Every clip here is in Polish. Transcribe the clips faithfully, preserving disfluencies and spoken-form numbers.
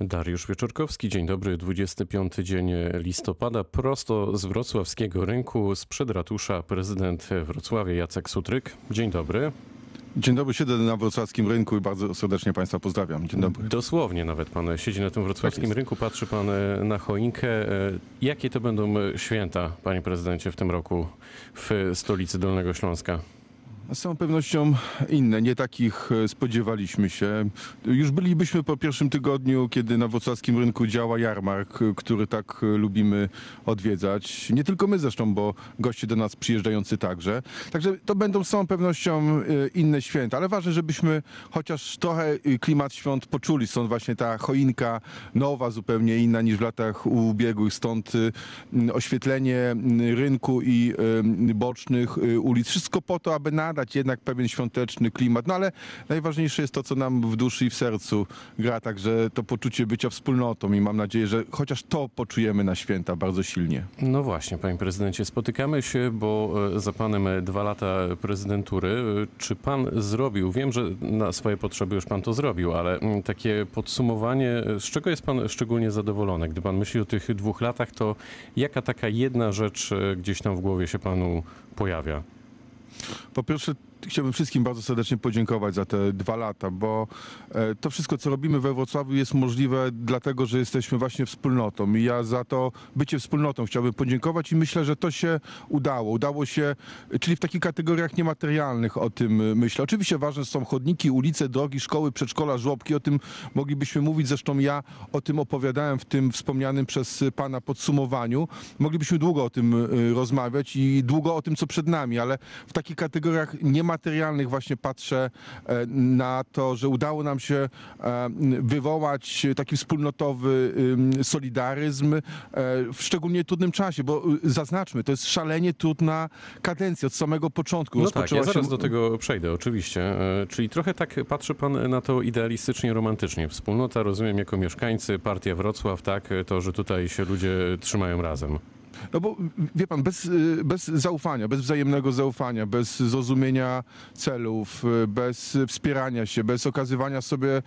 Dariusz Wieczorkowski, dzień dobry, dwudziesty piąty dzień listopada, prosto z wrocławskiego rynku, sprzed ratusza prezydent Wrocławia Jacek Sutryk. Dzień dobry. Dzień dobry, siedzę na wrocławskim rynku i bardzo serdecznie Państwa pozdrawiam. Dzień dobry. Dosłownie nawet Pan siedzi na tym wrocławskim tak rynku, patrzy Pan na choinkę. Jakie to będą święta, Panie Prezydencie, w tym roku w stolicy Dolnego Śląska? Z całą pewnością inne, nie takich spodziewaliśmy się. Już bylibyśmy po pierwszym tygodniu, kiedy na wrocławskim rynku działa jarmark, który tak lubimy odwiedzać. Nie tylko my zresztą, bo goście do nas przyjeżdżający także. Także to będą z całą pewnością inne święta, ale ważne, żebyśmy chociaż trochę klimat świąt poczuli. Stąd właśnie ta choinka nowa, zupełnie inna niż w latach ubiegłych. Stąd oświetlenie rynku i bocznych ulic. Wszystko po to, aby nadal jednak pewien świąteczny klimat, no ale najważniejsze jest to, co nam w duszy i w sercu gra, także to poczucie bycia wspólnotą i mam nadzieję, że chociaż to poczujemy na święta bardzo silnie. No właśnie, Panie Prezydencie, spotykamy się, bo za Panem dwa lata prezydentury. Czy Pan zrobił, wiem, że na swoje potrzeby już Pan to zrobił, ale takie podsumowanie, z czego jest Pan szczególnie zadowolony? Gdy Pan myśli o tych dwóch latach, to jaka taka jedna rzecz gdzieś tam w głowie się Panu pojawia? Po pierwsze, chciałbym wszystkim bardzo serdecznie podziękować za te dwa lata, bo to wszystko, co robimy we Wrocławiu, jest możliwe dlatego, że jesteśmy właśnie wspólnotą i ja za to bycie wspólnotą chciałbym podziękować i myślę, że to się udało. Udało się, czyli w takich kategoriach niematerialnych o tym myślę. Oczywiście ważne są chodniki, ulice, drogi, szkoły, przedszkola, żłobki. O tym moglibyśmy mówić, zresztą ja o tym opowiadałem w tym wspomnianym przez Pana podsumowaniu. Moglibyśmy długo o tym rozmawiać i długo o tym, co przed nami, ale w takich kategoriach niematerialnych materialnych właśnie patrzę na to, że udało nam się wywołać taki wspólnotowy solidaryzm w szczególnie trudnym czasie, bo zaznaczmy, to jest szalenie trudna kadencja od samego początku. No tak, ja zaraz się... do tego przejdę oczywiście, czyli trochę tak patrzy Pan na to idealistycznie, romantycznie. Wspólnota, rozumiem, jako mieszkańcy, partia Wrocław, tak, to, że tutaj się ludzie trzymają razem. No bo wie pan, bez, bez zaufania, bez wzajemnego zaufania, bez zrozumienia celów, bez wspierania się, bez okazywania sobie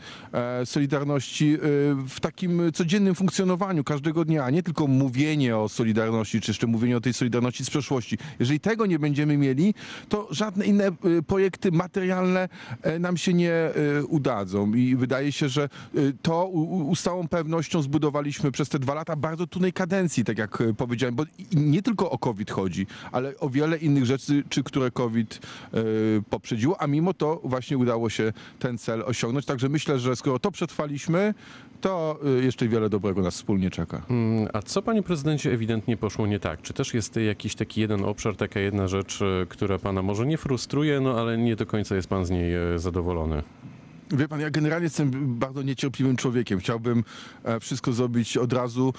solidarności w takim codziennym funkcjonowaniu każdego dnia, a nie tylko mówienie o solidarności, czy jeszcze mówienie o tej solidarności z przeszłości. Jeżeli tego nie będziemy mieli, to żadne inne projekty materialne nam się nie udadzą i wydaje się, że to z całą pewnością zbudowaliśmy przez te dwa lata bardzo trudnej kadencji, tak jak powiedziałem, bo nie tylko o COVID chodzi, ale o wiele innych rzeczy, czy które COVID yy, poprzedziło, a mimo to właśnie udało się ten cel osiągnąć. Także myślę, że skoro to przetrwaliśmy, to jeszcze wiele dobrego nas wspólnie czeka. A co, Panie Prezydencie, ewidentnie poszło nie tak? Czy też jest jakiś taki jeden obszar, taka jedna rzecz, która Pana może nie frustruje, no ale nie do końca jest Pan z niej zadowolony? Wie pan, ja generalnie jestem bardzo niecierpliwym człowiekiem. Chciałbym wszystko zrobić od razu,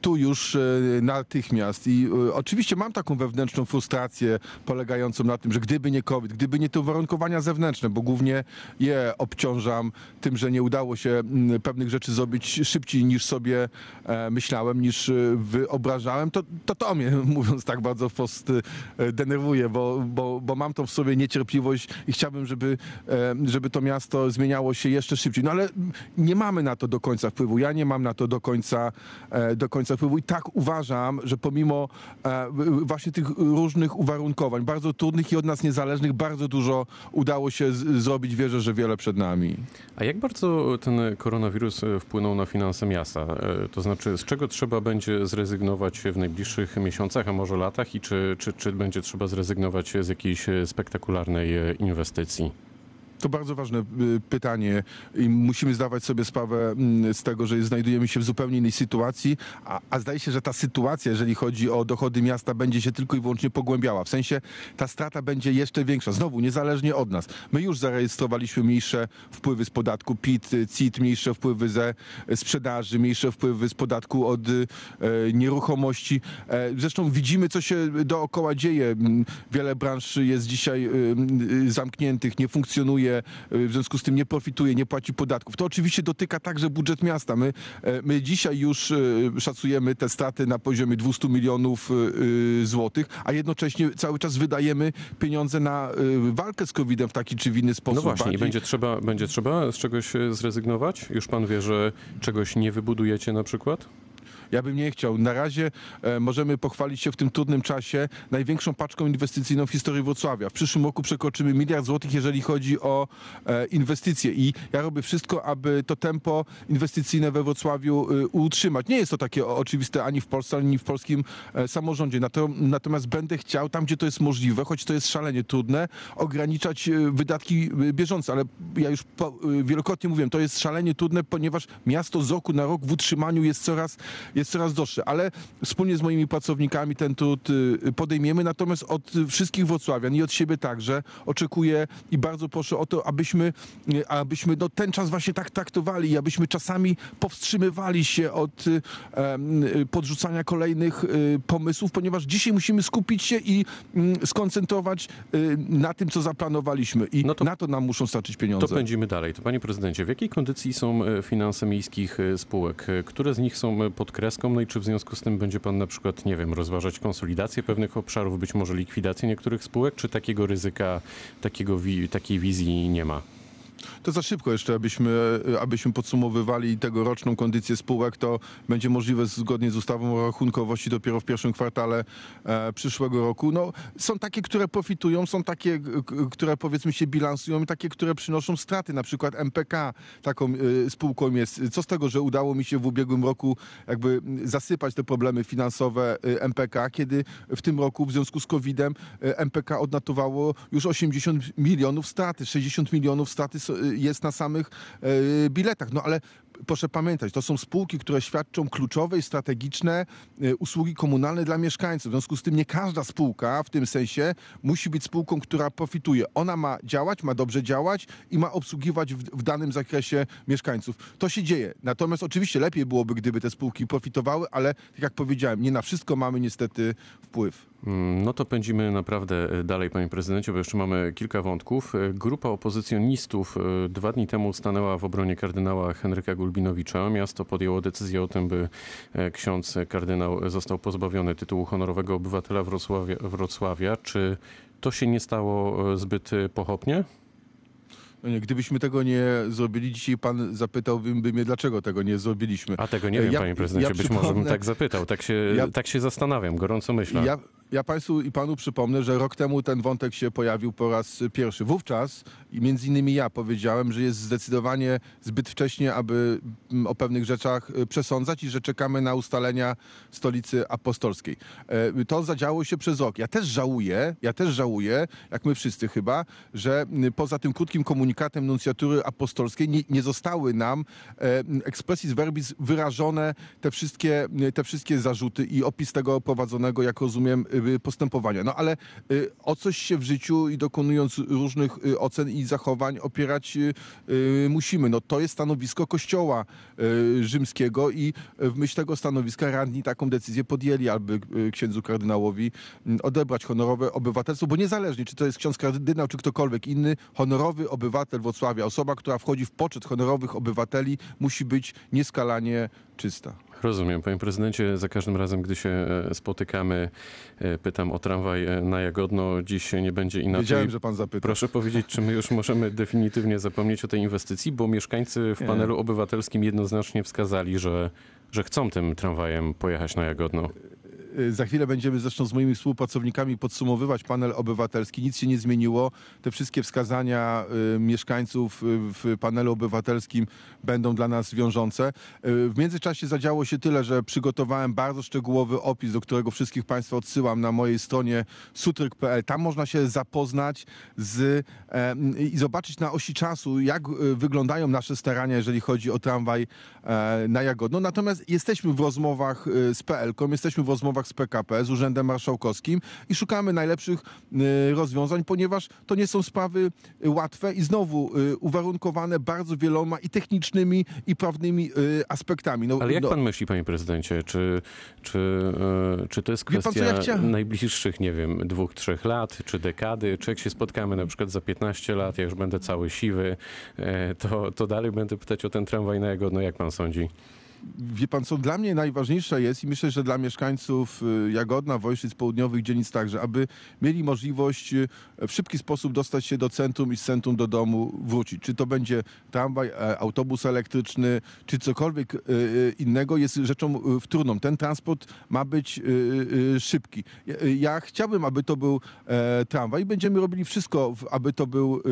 tu już, natychmiast. I oczywiście mam taką wewnętrzną frustrację polegającą na tym, że gdyby nie COVID, gdyby nie te uwarunkowania zewnętrzne, bo głównie je obciążam tym, że nie udało się pewnych rzeczy zrobić szybciej niż sobie myślałem, niż wyobrażałem, to to, to mnie, mówiąc tak bardzo wprost, denerwuje, bo, bo, bo mam to w sobie niecierpliwość i chciałbym, żeby, żeby to miasto zmieniało się jeszcze szybciej. No ale nie mamy na to do końca wpływu. Ja nie mam na to do końca, do końca wpływu i tak uważam, że pomimo właśnie tych różnych uwarunkowań, bardzo trudnych i od nas niezależnych, bardzo dużo udało się z- zrobić. Wierzę, że wiele przed nami. A jak bardzo ten koronawirus wpłynął na finanse miasta? To znaczy, z czego trzeba będzie zrezygnować w najbliższych miesiącach, a może latach i czy, czy, czy będzie trzeba zrezygnować z jakiejś spektakularnej inwestycji? To bardzo ważne pytanie i musimy zdawać sobie sprawę z tego, że znajdujemy się w zupełnie innej sytuacji, a, a zdaje się, że ta sytuacja, jeżeli chodzi o dochody miasta, będzie się tylko i wyłącznie pogłębiała. W sensie ta strata będzie jeszcze większa. Znowu, niezależnie od nas. My już zarejestrowaliśmy mniejsze wpływy z podatku P I T, C I T, mniejsze wpływy ze sprzedaży, mniejsze wpływy z podatku od e, nieruchomości. E, zresztą widzimy, co się dookoła dzieje. Wiele branż jest dzisiaj e, zamkniętych, nie funkcjonuje. pracuje, w związku z tym nie profituje, nie płaci podatków. To oczywiście dotyka także budżet miasta. My, my dzisiaj już szacujemy te straty na poziomie dwustu milionów złotych, a jednocześnie cały czas wydajemy pieniądze na walkę z kowidem w taki czy w inny sposób. No właśnie, bardziej... będzie trzeba, będzie trzeba z czegoś zrezygnować? Już pan wie, że czegoś nie wybudujecie na przykład? Ja bym nie chciał. Na razie e, możemy pochwalić się w tym trudnym czasie największą paczką inwestycyjną w historii Wrocławia. W przyszłym roku przekroczymy miliard złotych, jeżeli chodzi o e, inwestycje. I ja robię wszystko, aby to tempo inwestycyjne we Wrocławiu e, utrzymać. Nie jest to takie oczywiste ani w Polsce, ani w polskim e, samorządzie. Nato, natomiast będę chciał, tam gdzie to jest możliwe, choć to jest szalenie trudne, ograniczać e, wydatki bieżące. Ale ja już po, e, wielokrotnie mówiłem, to jest szalenie trudne, ponieważ miasto z roku na rok w utrzymaniu jest coraz... jest coraz droższy, ale wspólnie z moimi pracownikami ten trud podejmiemy. Natomiast od wszystkich wrocławian i od siebie także oczekuję i bardzo proszę o to, abyśmy, abyśmy no, ten czas właśnie tak traktowali i abyśmy czasami powstrzymywali się od um, podrzucania kolejnych um, pomysłów, ponieważ dzisiaj musimy skupić się i um, skoncentrować um, na tym, co zaplanowaliśmy i no to, na to nam muszą starczyć pieniądze. To pędzimy dalej. To panie prezydencie, w jakiej kondycji są finanse miejskich spółek? Które z nich są pod kreską, no i czy w związku z tym będzie pan na przykład, nie wiem, rozważać konsolidację pewnych obszarów, być może likwidację niektórych spółek, czy takiego ryzyka, takiego, takiej wizji nie ma? To za szybko jeszcze, abyśmy, abyśmy podsumowywali tegoroczną kondycję spółek. To będzie możliwe zgodnie z ustawą o rachunkowości dopiero w pierwszym kwartale e, przyszłego roku. No, są takie, które profitują, są takie, które powiedzmy się bilansują i takie, które przynoszą straty. Na przykład M P K taką e, spółką jest. Co z tego, że udało mi się w ubiegłym roku jakby zasypać te problemy finansowe M P K, kiedy w tym roku w związku z kowidem M P K odnotowało już osiemdziesiąt milionów straty, sześćdziesiąt milionów straty jest na samych y, biletach. No ale proszę pamiętać, to są spółki, które świadczą kluczowe i strategiczne y, usługi komunalne dla mieszkańców. W związku z tym nie każda spółka w tym sensie musi być spółką, która profituje. Ona ma działać, ma dobrze działać i ma obsługiwać w, w danym zakresie mieszkańców. To się dzieje. Natomiast oczywiście lepiej byłoby, gdyby te spółki profitowały, ale tak jak powiedziałem, nie na wszystko mamy niestety wpływ. No to pędzimy naprawdę dalej, panie prezydencie, bo jeszcze mamy kilka wątków. Grupa opozycjonistów dwa dni temu stanęła w obronie kardynała Henryka Gulbinowicza. Miasto podjęło decyzję o tym, by ksiądz kardynał został pozbawiony tytułu honorowego obywatela Wrocławia. Wrocławia. Czy to się nie stało zbyt pochopnie? Gdybyśmy tego nie zrobili, dzisiaj pan zapytałby mnie, dlaczego tego nie zrobiliśmy. A tego nie wiem, ja, panie prezydencie, ja być może bym tak zapytał. Tak się, ja, tak się zastanawiam, gorąco myślę. Ja, ja państwu i panu przypomnę, że rok temu ten wątek się pojawił po raz pierwszy. Wówczas, między innymi ja powiedziałem, że jest zdecydowanie zbyt wcześnie, aby o pewnych rzeczach przesądzać i że czekamy na ustalenia Stolicy Apostolskiej. To zadziało się przez rok. Ja też żałuję, ja też żałuję, jak my wszyscy chyba, że poza tym krótkim komunikatem Komunikatem nuncjatury apostolskiej nie, nie zostały nam e, expressis verbis wyrażone te wszystkie, te wszystkie zarzuty i opis tego prowadzonego, jak rozumiem, postępowania. No ale e, o coś się w życiu i dokonując różnych e, ocen i zachowań opierać e, musimy. No to jest stanowisko Kościoła e, rzymskiego i w myśl tego stanowiska radni taką decyzję podjęli, aby księdzu kardynałowi odebrać honorowe obywatelstwo, bo niezależnie, czy to jest ksiądz kardynał, czy ktokolwiek inny, honorowy obywatel Obywatel Wrocławia, osoba, która wchodzi w poczet honorowych obywateli, musi być nieskalanie czysta. Rozumiem. Panie prezydencie, za każdym razem, gdy się spotykamy, pytam o tramwaj na Jagodno. Dziś nie będzie inaczej. Wiedziałem, że pan zapyta. Proszę powiedzieć, czy my już możemy definitywnie zapomnieć o tej inwestycji, bo mieszkańcy w panelu obywatelskim jednoznacznie wskazali, że, że chcą tym tramwajem pojechać na Jagodno. Za chwilę będziemy zresztą z moimi współpracownikami podsumowywać panel obywatelski. Nic się nie zmieniło. Te wszystkie wskazania y, mieszkańców w panelu obywatelskim będą dla nas wiążące. Y, w międzyczasie zadziało się tyle, że przygotowałem bardzo szczegółowy opis, do którego wszystkich państwa odsyłam na mojej stronie sutryk kropka pe el. Tam można się zapoznać z, y, i zobaczyć na osi czasu, jak wyglądają nasze starania, jeżeli chodzi o tramwaj y, na Jagodno. Natomiast jesteśmy w rozmowach z P L K, jesteśmy w rozmowach rozmowach z P K P, z Urzędem Marszałkowskim i szukamy najlepszych rozwiązań, ponieważ to nie są sprawy łatwe i znowu uwarunkowane bardzo wieloma i technicznymi, i prawnymi aspektami. No, ale jak no... pan myśli, panie prezydencie, czy, czy, czy to jest kwestia pan, ja chcia... najbliższych, nie wiem, dwóch, trzech lat, czy dekady, czy jak się spotkamy na przykład za piętnaście lat, ja już będę cały siwy, to, to dalej będę pytać o ten tramwaj na Jagodno, jak pan sądzi? Wie pan co, dla mnie najważniejsze jest i myślę, że dla mieszkańców Jagodna, Wojszyc, południowych dzielnic także, aby mieli możliwość w szybki sposób dostać się do centrum i z centrum do domu wrócić. Czy to będzie tramwaj, autobus elektryczny, czy cokolwiek innego jest rzeczą wtórną. Ten transport ma być szybki. Ja chciałbym, aby to był tramwaj. Będziemy robili wszystko, aby to był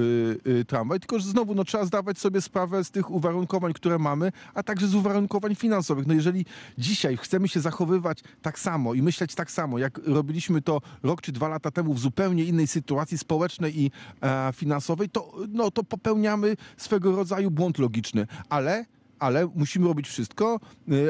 tramwaj, tylko że znowu no, trzeba zdawać sobie sprawę z tych uwarunkowań, które mamy, a także z uwarunkowań finansowych. No jeżeli dzisiaj chcemy się zachowywać tak samo i myśleć tak samo, jak robiliśmy to rok czy dwa lata temu w zupełnie innej sytuacji społecznej i e, finansowej, to, no, to popełniamy swego rodzaju błąd logiczny. Ale... ale musimy robić wszystko,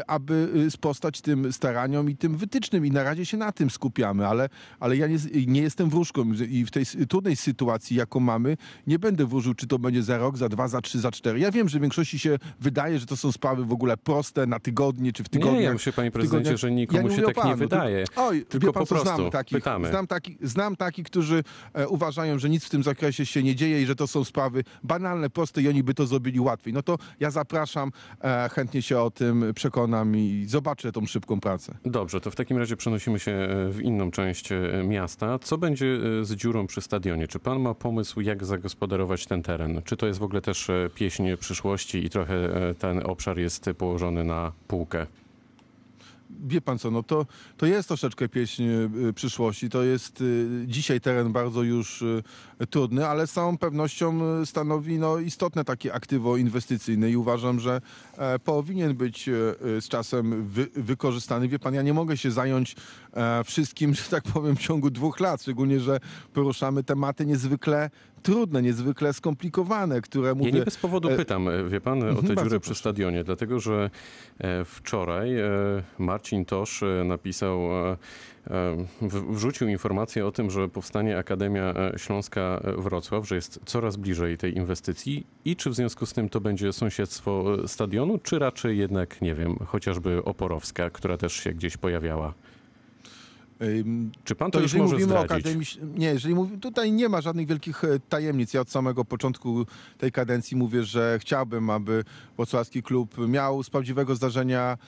aby sprostać tym staraniom i tym wytycznym i na razie się na tym skupiamy, ale, ale ja nie, nie jestem wróżką i w tej trudnej sytuacji, jaką mamy, nie będę wróżył, czy to będzie za rok, za dwa, za trzy, za cztery. Ja wiem, że w większości się wydaje, że to są sprawy w ogóle proste, na tygodnie, czy w tygodniach. Nie, ja myślę, panie prezydencie, że nikomu ja się tak panu, nie wydaje. Ty, oj, tylko pan, po prostu znam takich, znam, taki, znam takich, którzy e, uważają, że nic w tym zakresie się nie dzieje i że to są sprawy banalne, proste i oni by to zrobili łatwiej. No to ja zapraszam, chętnie się o tym przekonam i zobaczę tą szybką pracę. Dobrze, to w takim razie przenosimy się w inną część miasta. Co będzie z dziurą przy stadionie? Czy pan ma pomysł, jak zagospodarować ten teren? Czy to jest w ogóle też pieśń przyszłości i trochę ten obszar jest położony na półkę? Wie pan co, no to, to jest troszeczkę pieśń przyszłości, to jest dzisiaj teren bardzo już trudny, ale z całą pewnością stanowi no, istotne takie aktywo inwestycyjne i uważam, że powinien być z czasem wy, wykorzystany. Wie pan, ja nie mogę się zająć wszystkim, że tak powiem, w ciągu dwóch lat, szczególnie, że poruszamy tematy niezwykle trudne, niezwykle skomplikowane, które mówię... Ja nie bez powodu pytam, wie pan, o tę dziurę przy stadionie, dlatego, że wczoraj Marcin Tosz napisał, wrzucił informację o tym, że powstanie Akademia Śląska Wrocław, że jest coraz bliżej tej inwestycji i czy w związku z tym to będzie sąsiedztwo stadionu, czy raczej jednak, nie wiem, chociażby Oporowska, która też się gdzieś pojawiała? Czy pan to, to już może zdradzić? Nie, jeżeli mówimy, tutaj nie ma żadnych wielkich tajemnic. Ja od samego początku tej kadencji mówię, że chciałbym, aby Wrocławski Klub miał z prawdziwego zdarzenia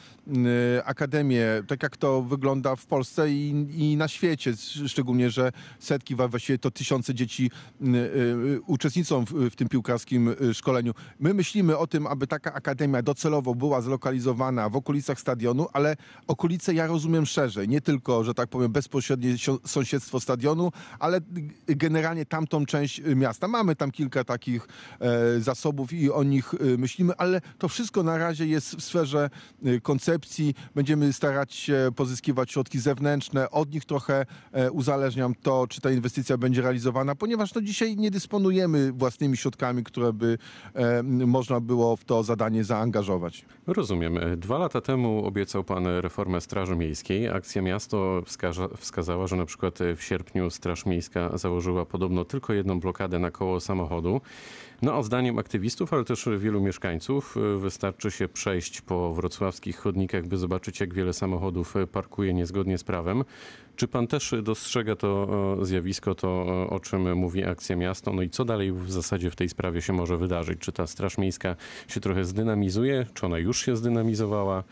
akademię, tak jak to wygląda w Polsce i, i na świecie. Szczególnie, że setki, właściwie to tysiące dzieci uczestniczą w, w tym piłkarskim szkoleniu. My myślimy o tym, aby taka akademia docelowo była zlokalizowana w okolicach stadionu, ale okolice ja rozumiem szerzej. Nie tylko, że tak powiem, bezpośrednie sąsiedztwo stadionu, ale generalnie tamtą część miasta. Mamy tam kilka takich zasobów i o nich myślimy, ale to wszystko na razie jest w sferze koncepcji. Będziemy starać się pozyskiwać środki zewnętrzne. Od nich trochę uzależniam to, czy ta inwestycja będzie realizowana, ponieważ no dzisiaj nie dysponujemy własnymi środkami, które by można było w to zadanie zaangażować. Rozumiem. Dwa lata temu obiecał pan reformę Straży Miejskiej. Akcja Miasto Wskaza- wskazała, że na przykład w sierpniu Straż Miejska założyła podobno tylko jedną blokadę na koło samochodu. No a zdaniem aktywistów, ale też wielu mieszkańców, wystarczy się przejść po wrocławskich chodnikach, by zobaczyć, jak wiele samochodów parkuje niezgodnie z prawem. Czy pan też dostrzega to zjawisko, to o czym mówi Akcja Miasto? No i co dalej w zasadzie w tej sprawie się może wydarzyć? Czy ta Straż Miejska się trochę zdynamizuje? Czy ona już się zdynamizowała?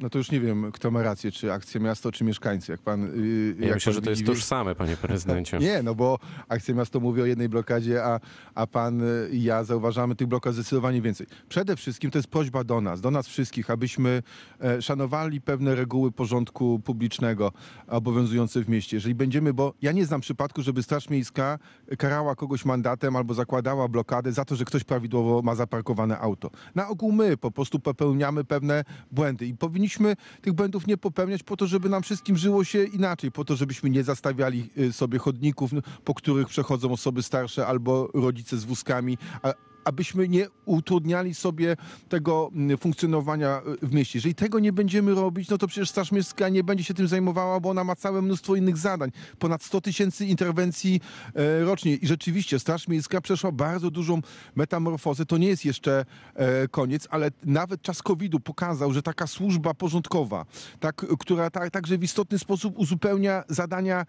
No to już nie wiem, kto ma rację, czy Akcja Miasto, czy mieszkańcy. Jak pan, yy, ja jak myślę, pan że to jest tożsame, panie prezydencie. Nie, no bo Akcja Miasto mówi o jednej blokadzie, a, a pan i ja zauważamy tych blokad zdecydowanie więcej. Przede wszystkim to jest prośba do nas, do nas wszystkich, abyśmy e, szanowali pewne reguły porządku publicznego obowiązujące w mieście. Jeżeli będziemy, bo ja nie znam przypadku, żeby Straż Miejska karała kogoś mandatem albo zakładała blokadę za to, że ktoś prawidłowo ma zaparkowane auto. Na ogół my po prostu popełniamy pewne błędy i powinniśmy Powinniśmy tych błędów nie popełniać po to, żeby nam wszystkim żyło się inaczej, po to, żebyśmy nie zastawiali sobie chodników, po których przechodzą osoby starsze albo rodzice z wózkami, a abyśmy nie utrudniali sobie tego funkcjonowania w mieście. Jeżeli tego nie będziemy robić, no to przecież Straż Miejska nie będzie się tym zajmowała, bo ona ma całe mnóstwo innych zadań. Ponad sto tysięcy interwencji rocznie. I rzeczywiście Straż Miejska przeszła bardzo dużą metamorfozę. To nie jest jeszcze koniec, ale nawet czas kowida pokazał, że taka służba porządkowa, tak, która ta, także w istotny sposób uzupełnia zadania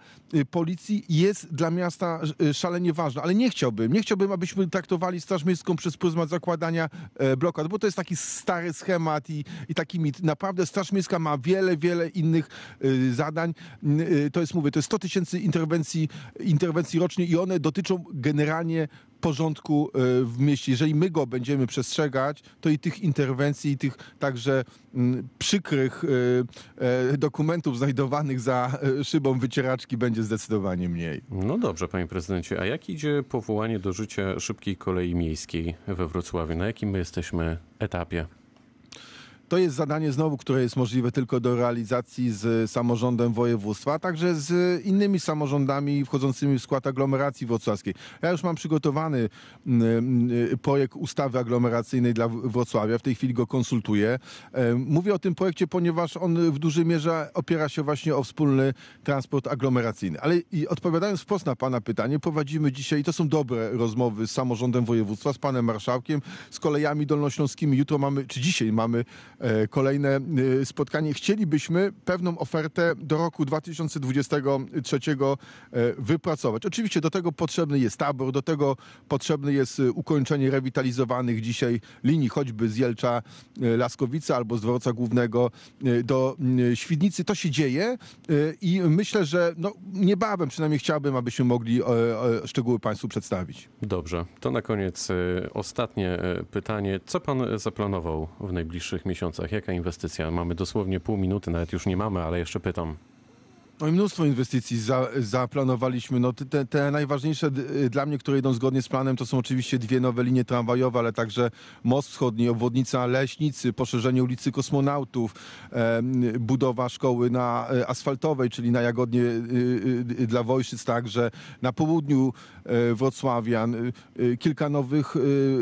policji, jest dla miasta szalenie ważna. Ale nie chciałbym, nie chciałbym, abyśmy traktowali Straż Miejską przez pryzmat zakładania blokad, bo to jest taki stary schemat i, i taki mit. Naprawdę Straż Miejska ma wiele, wiele innych zadań. To jest, mówię, to jest sto tysięcy interwencji, interwencji rocznie i one dotyczą generalnie porządku w mieście. Jeżeli my go będziemy przestrzegać, to i tych interwencji, i tych także przykrych dokumentów znajdowanych za szybą wycieraczki będzie zdecydowanie mniej. No dobrze, panie prezydencie, a jak idzie powołanie do życia szybkiej kolei miejskiej we Wrocławiu? Na jakim my jesteśmy etapie? To jest zadanie znowu, które jest możliwe tylko do realizacji z samorządem województwa, a także z innymi samorządami wchodzącymi w skład aglomeracji wrocławskiej. Ja już mam przygotowany projekt ustawy aglomeracyjnej dla Wrocławia. W tej chwili go konsultuję. Mówię o tym projekcie, ponieważ on w dużej mierze opiera się właśnie o wspólny transport aglomeracyjny. Ale i odpowiadając wprost na pana pytanie, prowadzimy dzisiaj, i to są dobre rozmowy z samorządem województwa, z panem marszałkiem, z kolejami dolnośląskimi. Jutro mamy, czy dzisiaj mamy kolejne spotkanie. Chcielibyśmy pewną ofertę do roku dwa tysiące dwudziestego trzeciego wypracować. Oczywiście do tego potrzebny jest tabor, do tego potrzebne jest ukończenie rewitalizowanych dzisiaj linii, choćby z Jelcza Laskowice albo z Dworca Głównego do Świdnicy. To się dzieje i myślę, że no niebawem, przynajmniej chciałbym, abyśmy mogli szczegóły państwu przedstawić. Dobrze, to na koniec ostatnie pytanie. Co pan zaplanował w najbliższych miesiącach? Jaka inwestycja? Mamy dosłownie pół minuty, nawet już nie mamy, ale jeszcze pytam. No i mnóstwo inwestycji za, zaplanowaliśmy. No te, te najważniejsze dla mnie, które idą zgodnie z planem, to są oczywiście dwie nowe linie tramwajowe, ale także most wschodni, obwodnica Leśnicy, poszerzenie ulicy Kosmonautów, e, budowa szkoły na asfaltowej, czyli na Jagodnie e, dla Wojszyc, także na południu e, Wrocławian, e, kilka nowych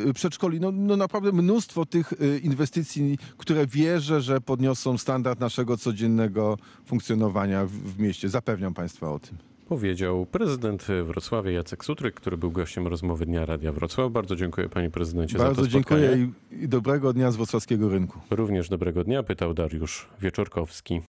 e, przedszkoli. No, no naprawdę mnóstwo tych inwestycji, które wierzę, że podniosą standard naszego codziennego funkcjonowania w, w mieście. Zapewniam państwa o tym. Powiedział prezydent Wrocławia Jacek Sutryk, który był gościem rozmowy Dnia Radia Wrocław. Bardzo dziękuję, panie prezydencie, bardzo za to spotkanie. Bardzo dziękuję i dobrego dnia z wrocławskiego rynku. Również dobrego dnia, pytał Dariusz Wieczorkowski.